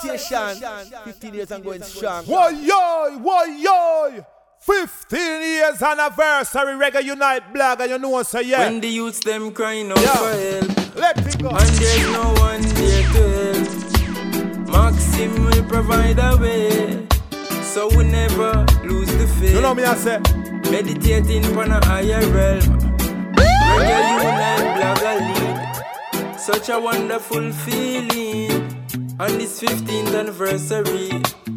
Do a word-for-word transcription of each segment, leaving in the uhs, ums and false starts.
plantation. fifteen years and going strong. Woyoy, woyoy. fifteen years anniversary, Reggae Unite Black, and you know so yeah. When the youths them crying out yeah. for help, let it go. And there's no one there to help. Maxim will provide a way, so we never lose the faith. You know me, I say, meditating on a higher realm. Reggae Unite Black a lead, such a wonderful feeling. On this fifteenth anniversary.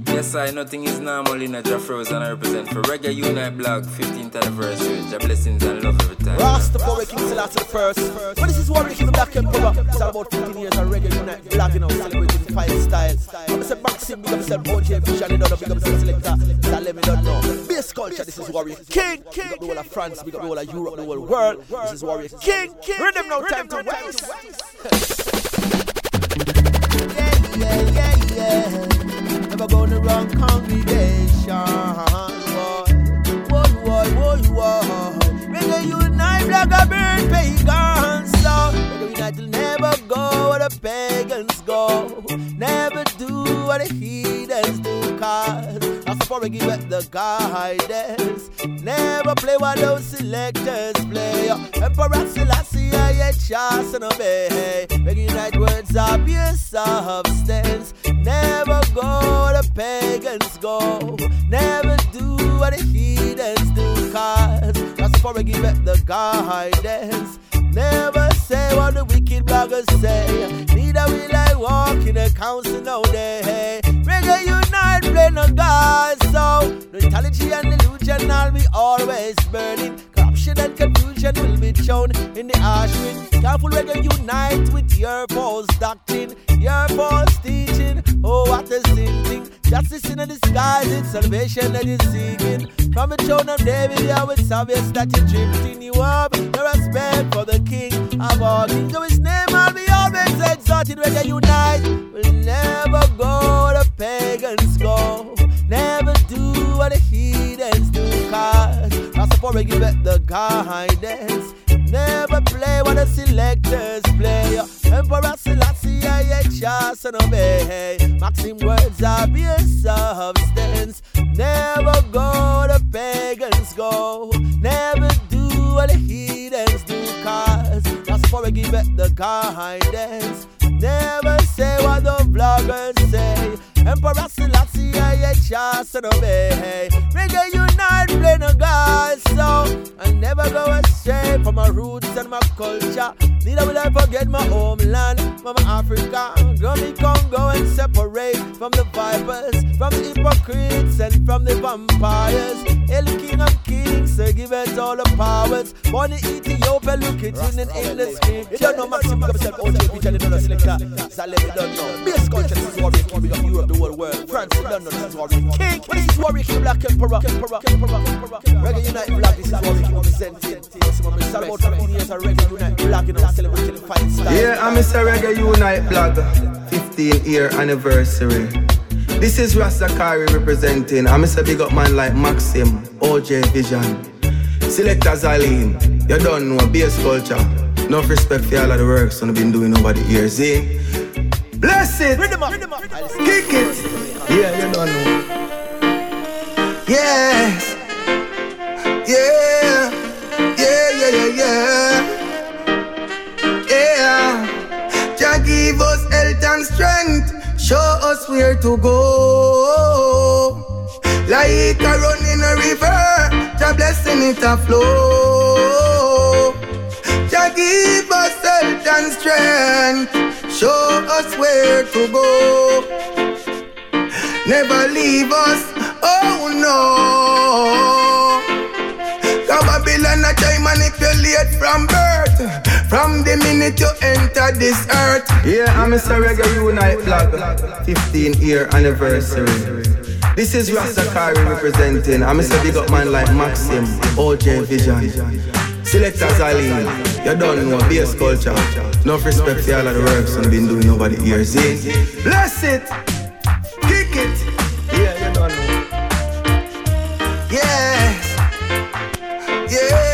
Yes, I, nothing is normal in a Jah frozen. I represent for Reggae Unite Black, fifteenth anniversary. Jah blessings and love every time. Rastafari King Selassie first. But this is Warrior King Black Emperor. It's all about fifteen years of Reggae Unite Black, you know, celebrating the fight style. I'm gonna say Maxim, because I'm saying O J Vision, you know, because I'm saying Selecta Zaleem, you don't know. Bass Culture, this is Warrior King. Big up the whole of France, big up the whole of Europe, the whole world. This is Warrior King. Rhythm no time to waste. Yeah, yeah, yeah, yeah. Never go to the wrong congregation. Whoa, whoa, whoa, whoa. Reggae Unite Black a burn pagan sound. Reggae Unite will never go where the pagans go. Never do what the heathens do, cause Rastafari give up the guidance. Never play what those selectors play. Emperor Selassie, I trust and obey. Reggae Unite words of your substance. Never go the pagans go. Never do what the heathens do, cause Rastafari give up the guidance. Never say what the wicked bloggers say. Neither will I walk in a council no day. Reggae Unite, play no God, so neutrality and illusion I'll be always burning. Corruption and confusion will be shown in the ash bin. Careful, Reggae Unite with your false doctrine, your false teaching. Oh, what a sin thing. Justice in a disguise, it's salvation that you're seeking. From the throne of David, I was obvious that you're drifting. You up, you're a spare for the king of all kings. So his name I'll be always exalted. Reggae Unite will never go the pagans go. Never do what the heathens do, cause Rastafari give it the guidance. Never play what the selectors play. Emperor Selassie, I trust and obey. Maxim words are pure substance. Never go the pagans go. Never do what the heathens do, cause Rastafari give it the guidance. Never say what the vloggers say. Emperor Selassie, I trust and obey. Reggae Unite, play no God, so I never go astray from my roots and my culture. Neither will I forget my homeland, Mama Africa. Grow me Congo and separate from the vipers, from the hypocrites and from the vampires. Hail King of Kings, so give us all the powers. Born in Ethiopia, look it in an endless game. You don't know Maxim, because I'm O J Vision, you don't know Selecta Zaleem, you don't know. Bass Culture, this is Warrior King, big up Europe, the whole world. France, you don't know, this is Warrior King. This is Warrior King Black Emperor. Reggae Unite Black, this is Warrior King representing. It's all about fifteen years of Reggae Unite Black, you know, celebrating fight style. Yeah, I'm Mister Reggae Unite Black, fifteen year anniversary. This is Ras Zakari representing. I'm Mister Big Up Man like Maxim, O J Vision, Selecta Zaleem. You don't know, Bass Culture. Enough respect for all of the works I've been doing over the years, eh? Bless it! Rhythm up. Rhythm up. Kick it! Yeah, you don't know. Yes! Yeah! Yeah, yeah, yeah, yeah! Yeah! Jah give us health and strength. Show us where to go. Like a running a river, Jah blessing it a flow. Jah give us health and strength. Show us where to go. Never leave us, oh no. Cause Babylon a try manipulate from birth. From the minute you enter this earth. Yeah, I'm Mister Reggae Unite Black, fifteen year anniversary. This is Ras Zakari representing. I'm Mister Big Up Man like Maxim, O J Vision, Selecta Zaleem. You don't know, Bass Culture. Enough respect for all of the works I've been doing over the years, eh? Bless it! Kick it! Yeah, you don't know. Yes! Yeah!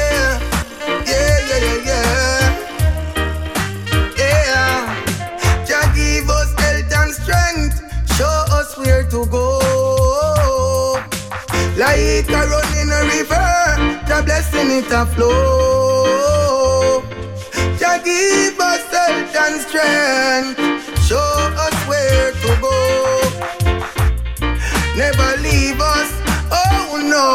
Show like a running river, Jah blessing it a flow. Jah give us health and strength, show us where to go. Never leave us, oh no.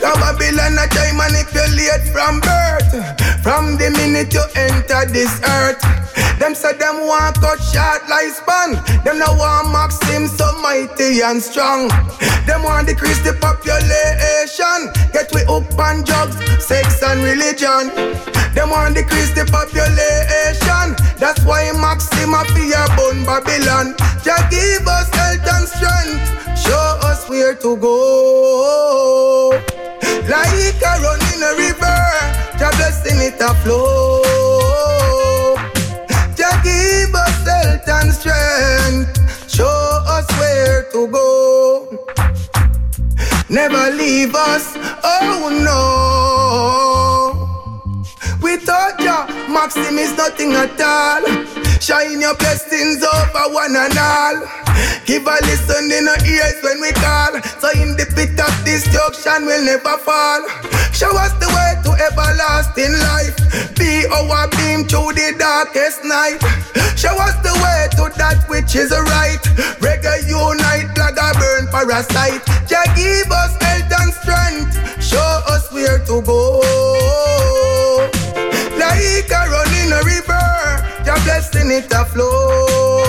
Cause Babylon a try manipulate from birth, from the minute you enter this earth. Them said them want cut short lifespan. Them no want Maxim so mighty and strong. Them want decrease the population. Get we up on drugs, sex and religion. Them want decrease the population. That's why Maxim a fear bone Babylon. Jah give us health and strength, show us where to go. Like a run in a river, Jah blessing it a flow. Jah give us health and strength, show us where to go. Never leave us, oh no. Without Jah, Maxim is nothing at all. Shine your blessings over one and all. Give a listen in our ears when we call, so in the pit of destruction we'll never fall. Show us the way to everlasting life. Be our beam through the darkest night. Show us the way to that which is right. Reggae unite, black a burn parasite. Jah give us health and strength, show us where to go. Like a running river, Jah blessing it a flow.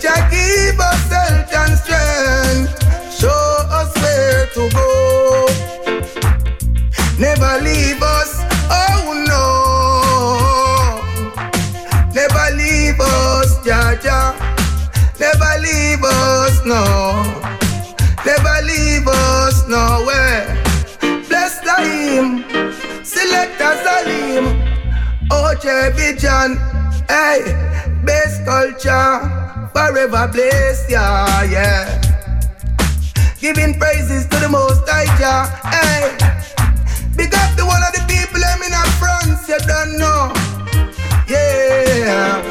Jah give us health and strength, show us where to go. Never leave us, oh no. Never leave us, Jah Jah. Never leave us, no. Never leave us nowhere. Bless Zaleem, Selecta Zaleem, O J Vision, hey, Bass Culture, forever bless ya, yeah. Giving praises to the Most High Jah, hey. Because the one of the people I'm in France, you don't know. Yeah.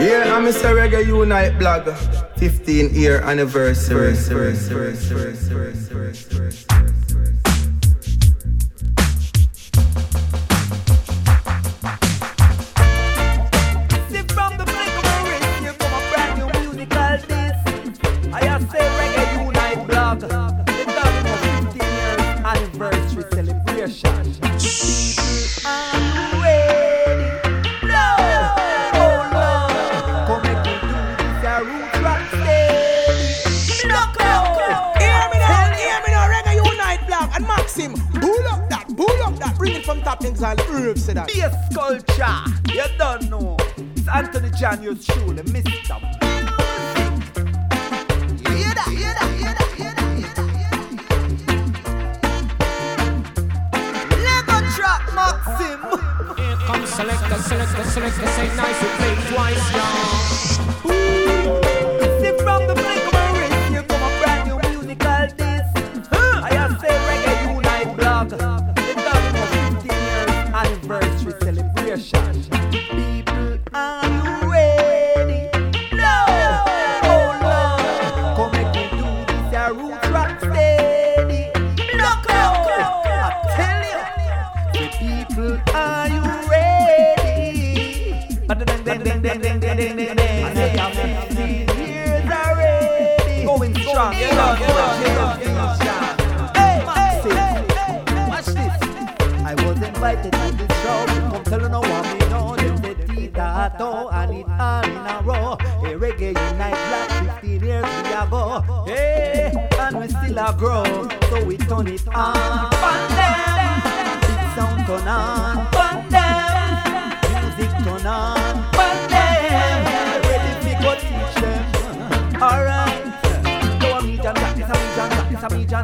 Yeah, I'm Mister Reggae Unite Black, fifteen year anniversary. Bass culture, you don't know. It's Antonio Chua, you surely missed them. Hear that, hear that, hear that, hear that, hear that. Lego trap, Maxim. Here comes Selecta, Selecta, Selecta. Say nice, we play twice now. Ooh, see from the blink of my wrist, here come a brand new musical disc. I have say Reggae Unite Black. Celebration. People, are you ready? No! Oh Lord, come make me do this a root rock steady. Look out! I tell you, the people, are you ready? I said I'm fifteen years already. Going strong, get on, get on, get on, get on. Invited to the show, come tell no one me know. Them say Tita Toe and it all in a row. Hey, Reggae Unite Black, fifteen years we a go. Hey, and we still a grow, so we turn it on. Fun them, big sound turn on. Fun them, music turn on. Fun them, ready to go teach them. Alright, go and meet and practice and meet. more and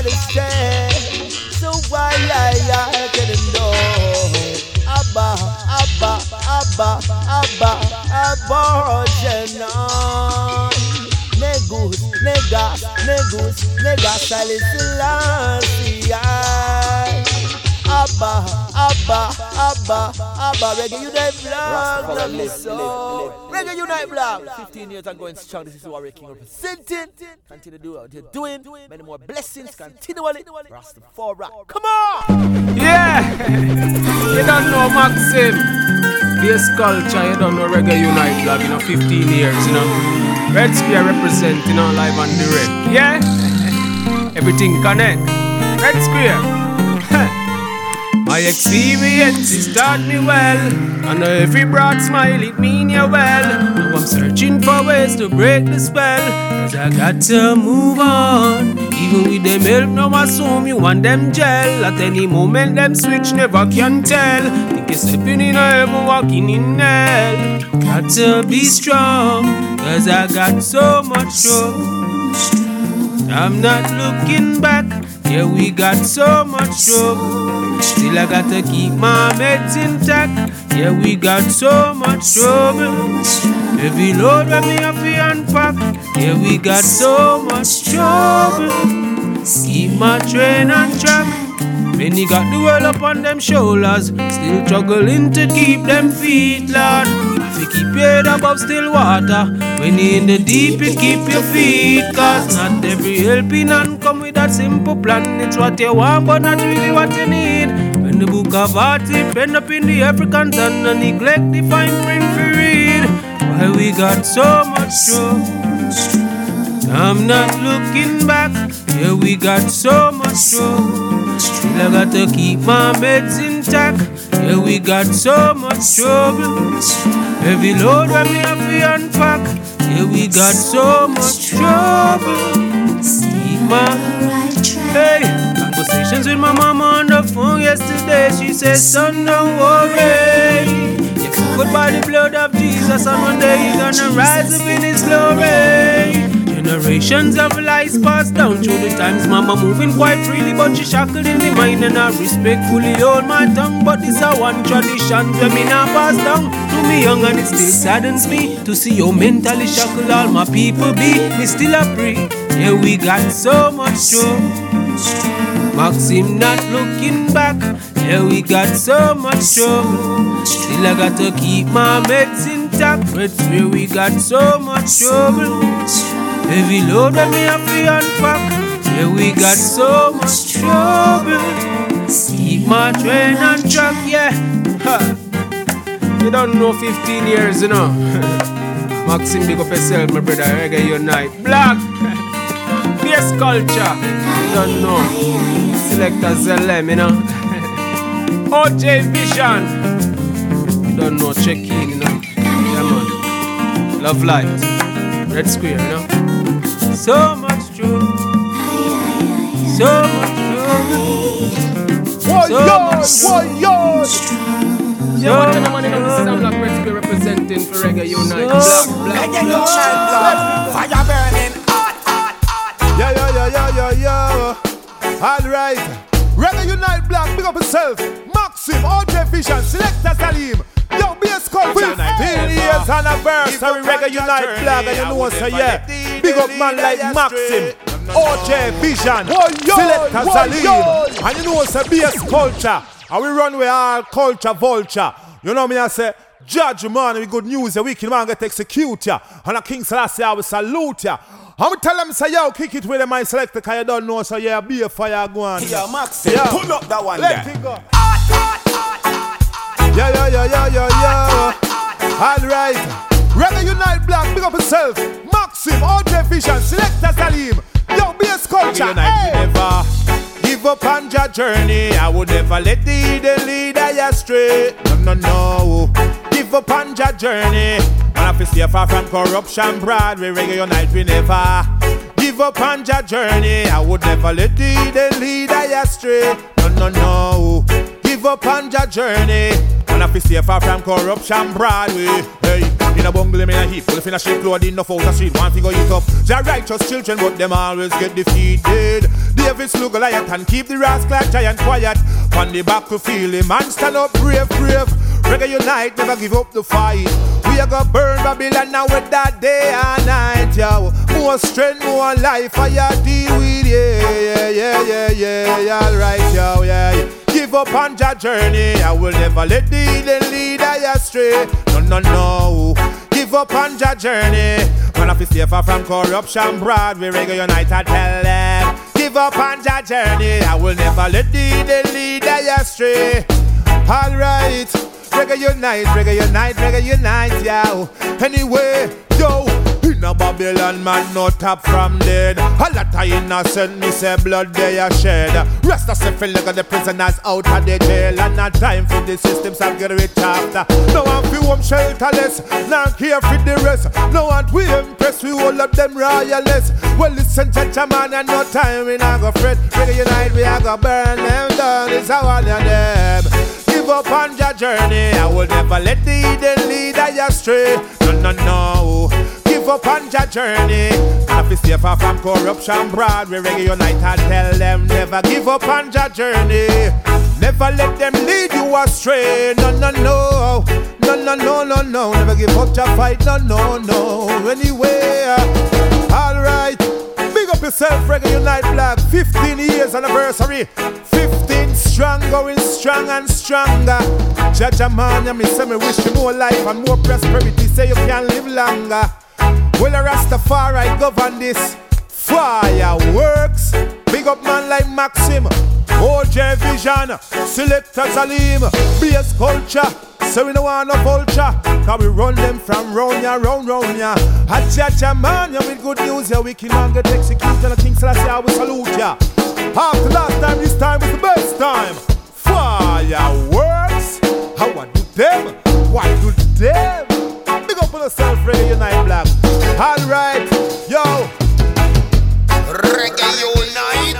understand. So why I I couldn't know. Abba, Abba, Abba, Abba, Aboriginal. Negus, negas, negus, negas, Selassie. Abba, Abba, Abba, Abba, Reggae Unite Black, love me so. Reggae Unite Black, fifteen years and going strong. This is Warrior King representing. Continue to do what you're doing. Many more blessings continually. Rastafari, come on! Yeah! You don't know Maxim. Bass Culture, you don't know Reggae Unite Black, you know, fifteen years, you know. Red Square representing, you know, live and direct. Yeah? Everything connect. Red Square. My experiences taught me well, and every broad smile it mean you well. Now I'm searching for ways to break the spell, cause I got to move on. Even with them help, now I assume you want them gel. At any moment them switch, never can tell. Think you're stepping in heaven, walking in hell. Got to be strong, cause I got so much hope. I'm not looking back, yeah we got so much hope. Still I gotta keep my meds intact. Yeah, we got so much trouble. Every load that me have to unpack. Yeah, we got so much trouble. Keep my train on track. Many got the world up on them shoulders, still struggling to keep them feet, Lord. If you keep your head above still water, when you in the deep you keep your feet, cause not every helping hand come with that simple plan. It's what you want but not really what you need. When the book of art it end up in the African sun and neglect the fine print for read. Why we got so much trouble? I'm not looking back. Yeah we got so much trouble. Still I got to keep my meds intact. Yeah, we got so much trouble. Every load that we have to unpack. Yeah, we got so much trouble. Keep my hey, conversations with my mama on the phone yesterday. She said, son, don't worry. You covered by the blood of Jesus, and one day you're gonna rise up in His glory. Generations of lies passed down through the times. Mama moving quite freely, but she shackled in the mind. And I respectfully hold my tongue. But this a one tradition that me now pass down to me young, and it still saddens me to see how mentally shackled all my people be. Me still a pray. Yeah, we got so much trouble. Maxim not looking back. Yeah, we got so much trouble. Still I got to keep my meds intact. But yeah, we got so much trouble. Every load that me have to unpack. Yeah, we got so much trouble. Keep my train on track, yeah. Ha. You don't know fifteen years, you know. Maxim, big up yourself, my brother. Reggae Unite Black. Bass Culture. You don't know. Selecta Zaleem, you know. O J Vision. You don't know. Check in, you know. Yeah, man. Love life. Red Square, you know. So much truth, so much truth, so much truth. Yo, watch the money on the stand, like Red Square representing for Reggae Unite Black, Black, Black. Fire burning, hot, hot, hot. Yo, yo, yo, yo, yo, yo. All right, Reggae Unite Black, big up yourself. Maxim, O J Vision, Selecta Zaleem. Yo, be a scope with fifteen years and a verse. Every Reggae Unite Black, and you know what's a yeah. Big up man like Maxim, O J Vision, Selecta Zaleem. And you know it's a Bass Culture. And we run with all culture vulture. You know me I say, judge man with good news, a wicked man get executed ya. And a King Selassie I will salute ya. And we tell them say yo, kick it with them I select because you don't know so yeah, be a fire go on. Yeah, Maxim, pull up that one. Let it go. Yeah, yeah, yeah, yeah, yeah, yeah. Alright. Reggae Unite Black, big up yourself. Maxim, O J Vision, Selecta Zaleem. Yo, Bass Culture, hey. Never give up on your journey. I would never let the evil leader astray. No, no, no. Give up on your journey. Man, if you stay far from corruption, broad. We Reggae Unite, we never give up on your journey. I would never let the evil leader astray. No, no, no. Give up on your journey. Man, if you stay far from corruption, broad. We, hey. In a bungle, me a heap. Well, if in a shape, load enough out of street. One thing go eat up. Jah righteous children, but them always get defeated. David slew Goliath and keep the rascal giant quiet. On the battlefield, a man stand up brave, brave. Reggae Unite, never give up the fight. We are gonna burn Babylon now with that day and night, yo. More strength, more life, I ya deal with, yeah, yeah, yeah, yeah, yeah, alright, yo, yeah, yeah. Give up on your journey, I will never let the hidden lead I astray. No, no, no. Give up on your journey. Man, if you stay far from corruption, broad, we Reggae Unite, I tell them. Give up on your journey, I will never let the hidden lead I astray. Alright. Reggae Unite, Reggae Unite, Reggae Unite, yo. Anyway, yo, in a Babylon, man, no tap from dead. A lot of innocent, me say blood they are shed. Rest of the feel like the prisoners out of the jail. And a time for the systems have get rich after. No one feel home shelterless, not care for the rest. No one we impress, we all of them royalists. Well, listen, gentlemen, and no time we not go fret. Reggae Unite, we are gonna burn them down, it's all of them. Give up on your journey, I will never let the hidden lead I astray. No, no, no. Give up on your journey. If you stay far from corruption, broad, we Reggae Unite, I tell them never give up on your journey. Never let them lead you astray. No, no, no, no, no, no, no, no. Never give up your fight. No, no, no. Anyway, all right. Big up yourself, Reggae Unite Black. Fifteen years anniversary. Fifteen strong, going strong and stronger. Judge a man, you me say me wish you more life and more prosperity. Say you can live longer. Well, a Rastafari govern this. Fireworks. Big up man like Maxim, O J Vision, Selecta Zaleem, Bass Culture. So we no want no vulture, cause we run them from round ya, round round ya. Achacha man, ya with good news, ya we can long get executed. And King Selassie, I will salute ya. After last time, this time is the best time. Fireworks, how I do them, why do them? Big up on yourself, Reggae Unite Black. All right, yo. Reggae Unite,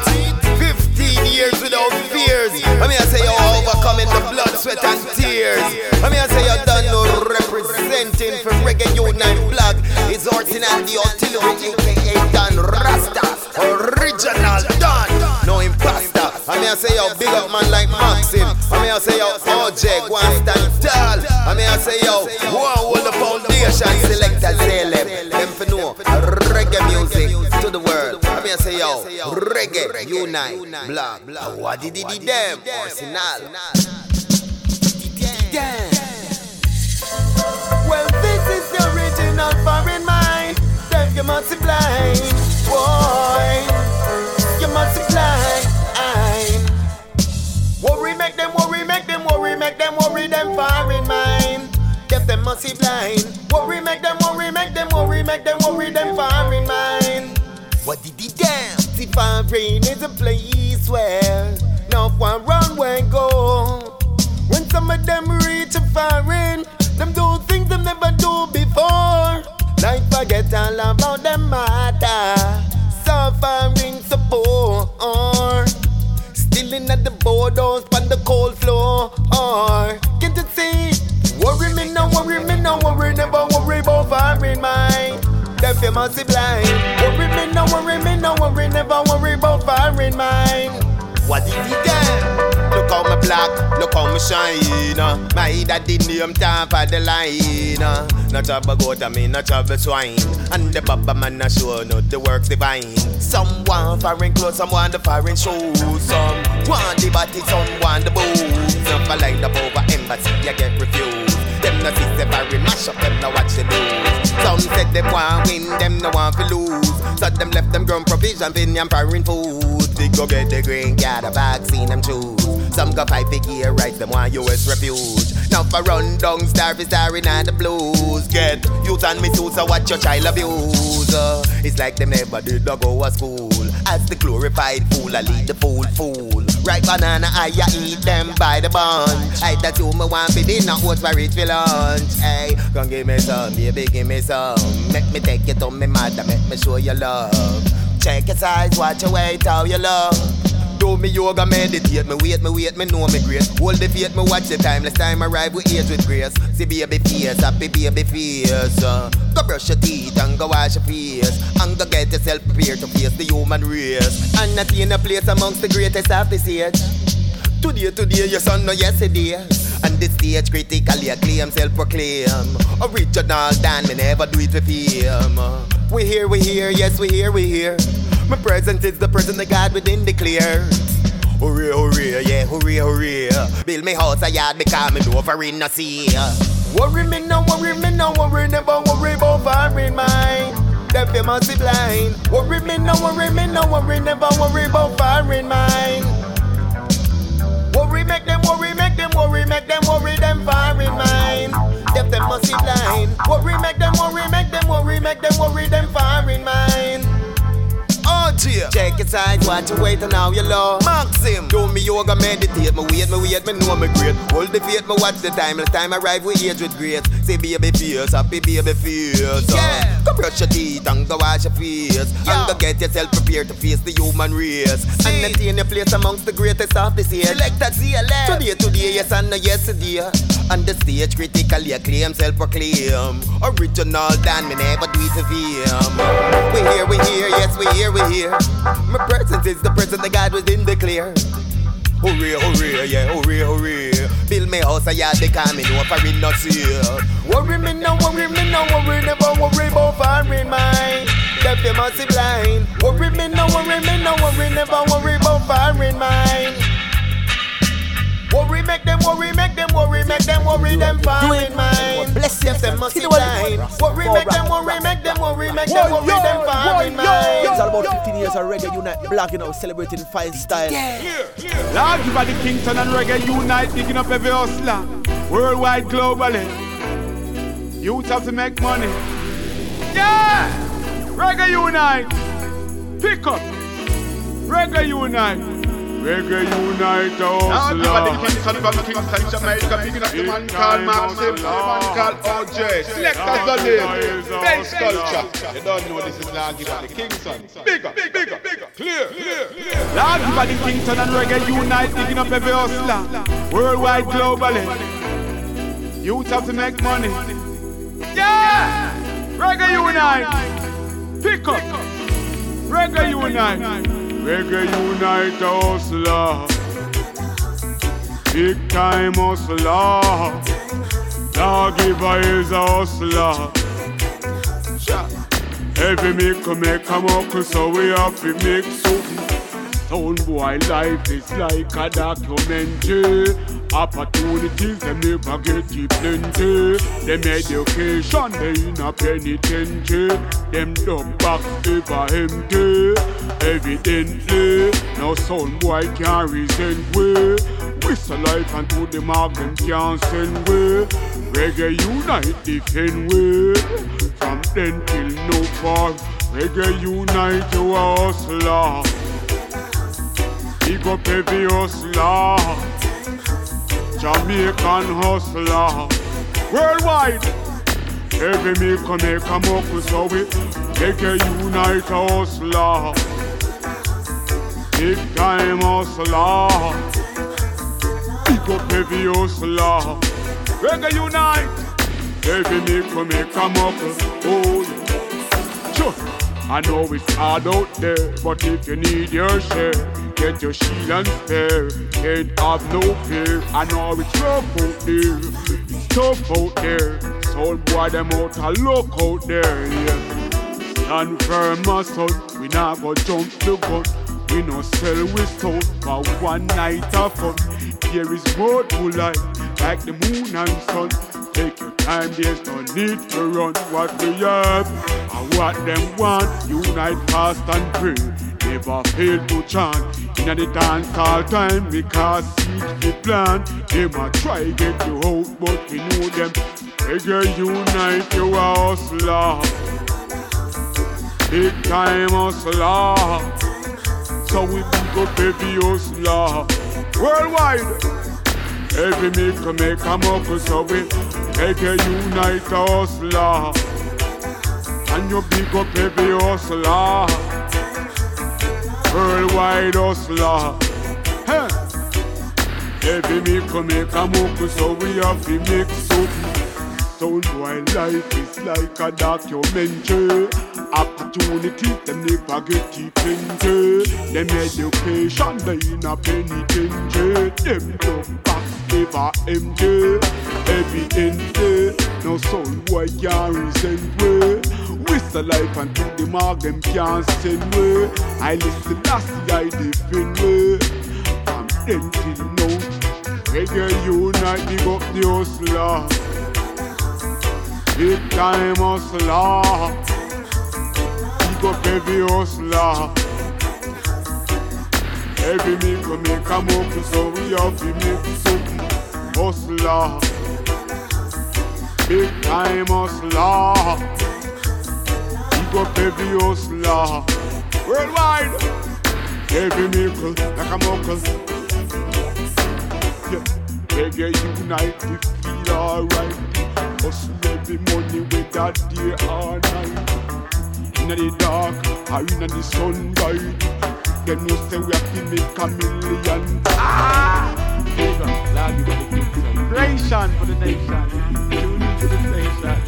fifteen years without fears. I mean I say yo, overcoming the blood, sweat and tears. I mean I say you done no representing for Reggae Unite Black. It's Orton and the Otilo, aka Dan Rasta, original Don, no imposter. I mean I say yo, big up man like Maxim. I mean I say yo, O J, go and stand tall. I mean I say yo, one hold the foundation, select a Zaleem. Them for no reggae music to the world. I mean I say yo, Reggae Unite Black. What did he them? Arsenal. Damn. Well, this is the original foreign mind. Then you multiply, boy. You multiply. Worry, make them worry, make them worry, make them worry, them foreign mind. Get them multiply. Worry, make them worry, make them worry, make them worry, them foreign mind. What did he damn? See, foreign is a place where no one run won't go. When some of them reach a foreign, them do things them never do before. Like forget all about them mother, suffering so poor. Stealing at the borders, on the cold floor. Can't you see? Worry me no, worry me no, worry never worry about foreign mind. Them feel must blind. Worry me no, worry me no, worry never worry about foreign mind. What did he do? Look how me black, look how me shine. My daddy name top of the line. No trouble goat, I mean no trouble swine. And the Baba man a show not the works divine. Some want foreign clothes, some want the foreign shoes. Some want the body, some want the boots. Some for like the Boba embassy, you get refused. Them no see the foreign mash up, them no watch the news. Some said they want win, them no want to lose. So them left them grown provisions in them foreign food. They go get the green, got a vaccine, them choose. Some go fight the gear, right, them want U S refuge. Now for run down, starving, starring and the blues. Get youth and misuse, so watch your child abuse. Uh, it's like them never did not go to school. As the glorified fool, I lead the fool, fool. Right banana, I eat them by the bunch. I that you me want for dinner, what's my rich for lunch? Hey, come give me some, baby, give me some. Make me take you to me mother, make me show you love. Check your size, watch your weight, how you love. Do me yoga, meditate, me wait, me wait, me know me great. Hold the faith, me watch the timeless time arrive with age with grace. See baby face, happy baby face. uh, Go brush your teeth and go wash your face, and go get yourself prepared to face the human race. And not in a place amongst the greatest of this age. Today, today, your son no yesterday. And this stage critically acclaim, self-proclaim. Original Dan, me never do it with him. We here, we here, yes we here, we here. My presence is the presence of God within the clear. Hooray, hooray, yeah, hooray, hooray. Build me house a yard because me know for in the sea. Worry me no, worry me no, worry never worry about foreign mind. Deaf you must be blind. Worry me no, worry me no, worry never worry about foreign mind. Worry make them worry, make them worry, make them worry them foreign mind. Deaf them must be blind. Worry make them worry, make them worry, make them worry them foreign mind. Check your side, watch you wait and now you low. Maxim, do me yoga, meditate, me wait, me wait, me know me great. Hold the faith, me watch the timeless time arrive with age with grace. Say baby face, happy baby face. Yeah. Go brush your teeth and go wash your face. Yo. And go get yourself prepared to face the human race. See. And attain your place amongst the greatest of this age. Selecta Zaleem. Today, today, yes and no yesterday. And the stage critically acclaim, self-proclaim. Original Dan, me never do it to them. We here, we here, yes we here, we here. My presence is the presence that God was in the clear. Hooray, hooray, yeah, hooray, hooray. Build me house a yard, they call me no foreign no see. Worry me no, worry me no, worry never worry about foreign mind. Deaf you must be blind. Worry me no, worry me no, worry never worry about foreign mind. Worry make them worry, make them worry, make them worry them foreign mind. Bless yes, them must be blind. Worry make them worry, make them worry, make them worry them foreign mind. It's all about fifteen years of Reggae Unite Black, you know, celebrating fine style. Large by the Kingston and Reggae Unite, picking up every hustler, worldwide, globally. Youth have to make money. Yeah! Reggae Unite! Pick up! Reggae Unite! Reggae Unite us, Lord. Now the Kingston from Kingston, Jamaica, picking up the man called Maxim, the man called O J, Selecta Zaleem, Bass Culture. You don't know this is Largy by the Kingston. Bigger, bigger, bigger, clear, clear, clear. Largy by the Kingston and Reggae Unite, picking up every hustler, worldwide, globally. Youth have to make money. Yeah! Reggae Unite! Pick up! Reggae Unite! Reggae Unite hustler, big time hustler. Largy boy is a hustler. Every make a make a muckle, so we have to make something. Town boy life is like a documentary. Opportunities they never get the plenty. Them education they in a penitentiary. Them dumb box ever empty. Evidently, no son boy can resent we. Whistle life and to the mark them can't send we. Reggae Unite defend we. From then till no far, Reggae Unite to a hustler. Big up every hustler. Jamaican hustler, worldwide. Every make a make a muckle, so we make a unite hustler. Big time hustler, big up every hustler. Reggae Unite. Every make a make a muckle, oh. Sure. I know it's hard out there, but if you need your share, get your shield and spare, can't have no fear. I know it's rough out there, it's tough out there. Soul boy them out a look out there, yeah. Stand firm as out, we not go jump the gun. We no sell we sold for one night of fun. There is road to life, like the moon and sun. Take your time, there's no need to run. What we have and what them want, unite fast and free. Never fail to chant in the dance all time because it's the plan. They might try get you out, but we know them. Reggae Unite, you a hustler, big time hustler. So we pick up every hustler, worldwide. Every make a make a muckle, so we Reggae Unite a hustler, and you pick up every hustler. Worldwide hustler. Huh. Every meal make a mocha, so we have to make something. Sound while life is like a documentary. Opportunity, them never get it plenty. Them education, they in a penitentiary. Them dumb bags never empty. Every empty, no soul why you resent way. Waste a life until the mark them can't send way. I listen last I defend way. From then till now, Reggae Unite big up the hustler. Big time hustler, big up every hustler. Every me go make a move, so we have to make something. Hustler, big time hustler, big up every hustler. Worldwide, every miracle like a miracle. Yeah, Reggae Unite, we feel alright. Hustle every morning with that day or night. Inna the dark or inna the sunlight. Them know say we have to make a million. Ah! Celebration for the nation. Tune into the station.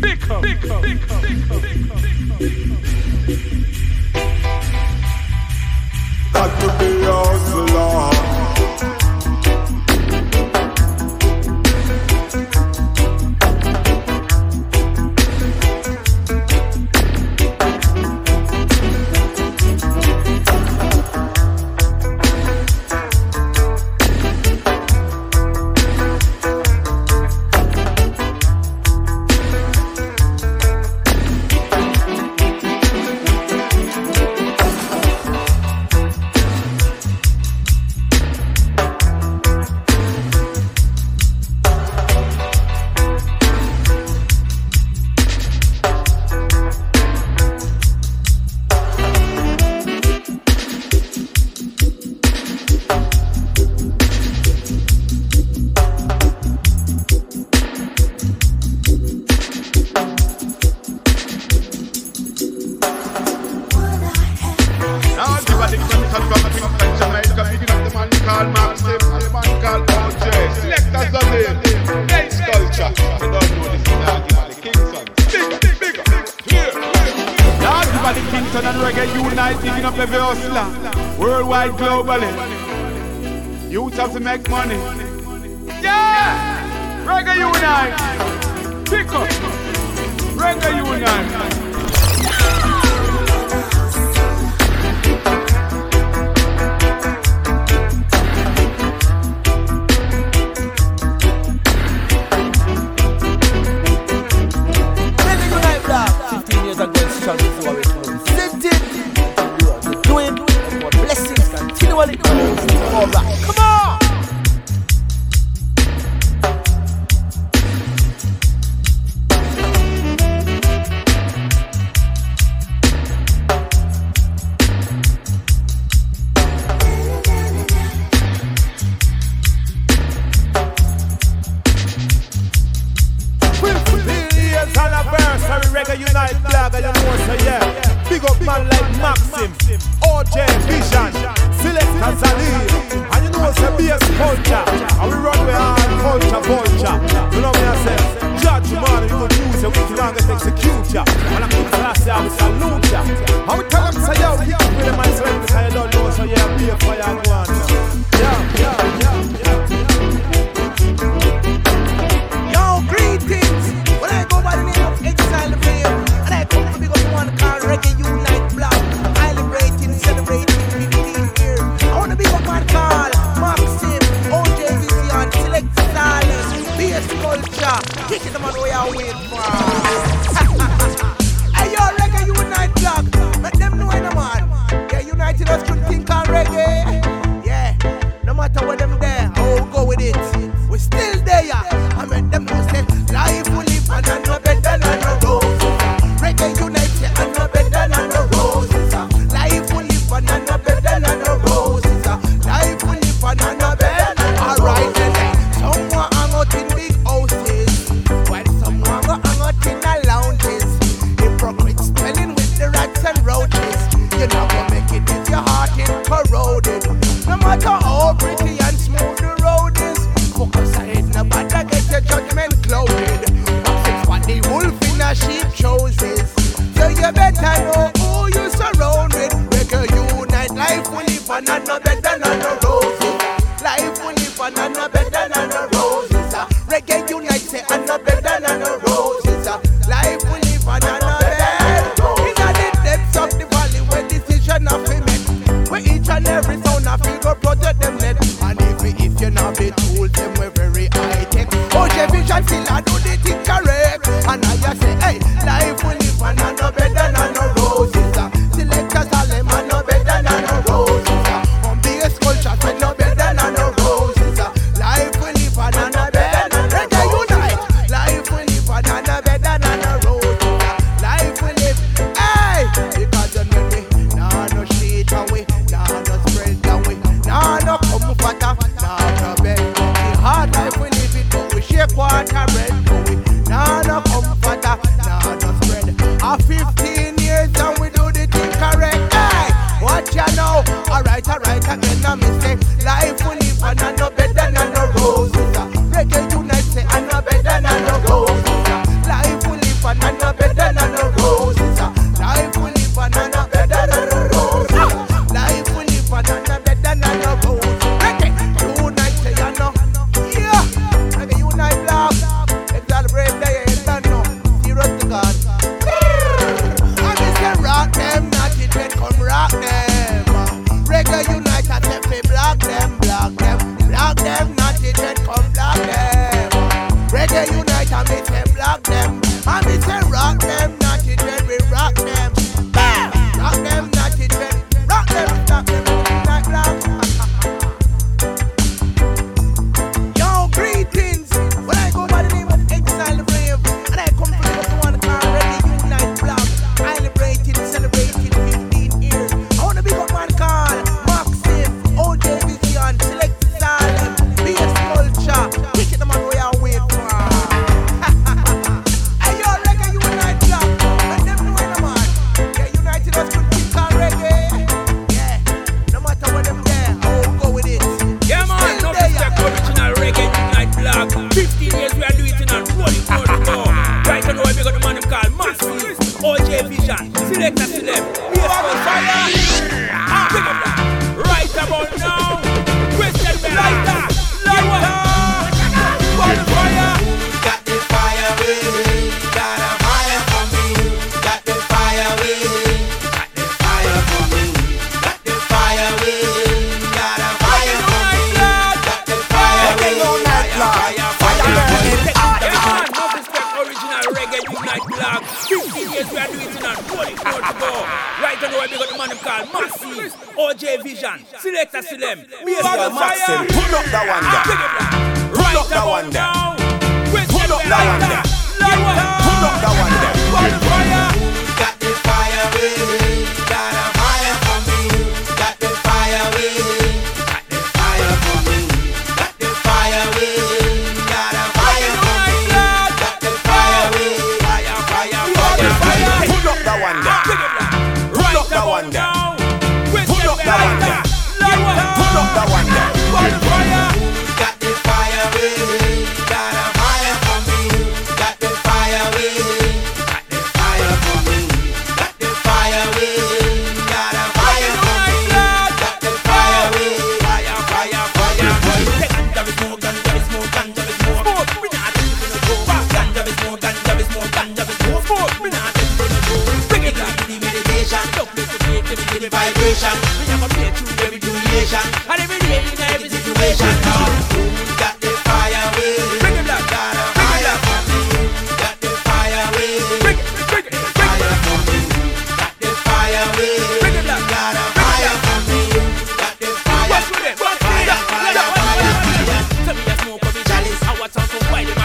Pick up, pick up, pick up, pick up, pick up, pick up. Got to be a hustler. Road is, you know, make it if your heart is corroded. say I'm not better than a rose. It's a life we live on and a bed. In the depths of the valley where decision are made, where each and every sound I feel go protect them net. And if we, if you not be told them we're very high tech. O J Vision still I do the thing correct. And I just say, hey, life we live on and a better than a rose. It's a Selecta Zaleem and a better than a rose. It's a on Bass Culture said no better than a rose. Quarter red, no we nah no comfort, nah no spread. A fifteen years and we do the thing correct. Hey, watch ya now. Alright, alright, again I mistake. Life we live on and no better than no roses. Reggae Unite say and no better than no roses. Life we live on and no better than no roses. Life we live on and no better than no roses. Life we live on and no better than no roses. Reggae Unite say and no.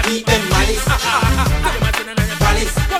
Eat them malice, ah ah ah, ah. Them a turn and a palace.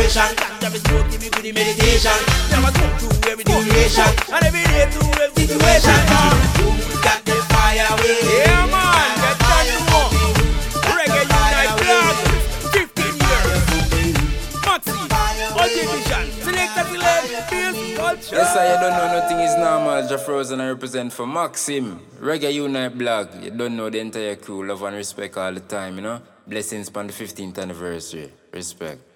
vibration. Ganja is smoking me with the meditation. Never come through every duration and every day through every situation. Who's got the fire away? Yeah man, that's all you want. Reggae Unite Black, fifteen years. Maxim, O J Vision, Selecta Zaleem, Bass Culture. Yes sir, you don't know nothing is normal. Jah Frozen I represent for Maxim. Reggae Unite Black, you don't know the entire crew. Love and respect all the time, you know. Blessings upon the fifteenth anniversary. Respect.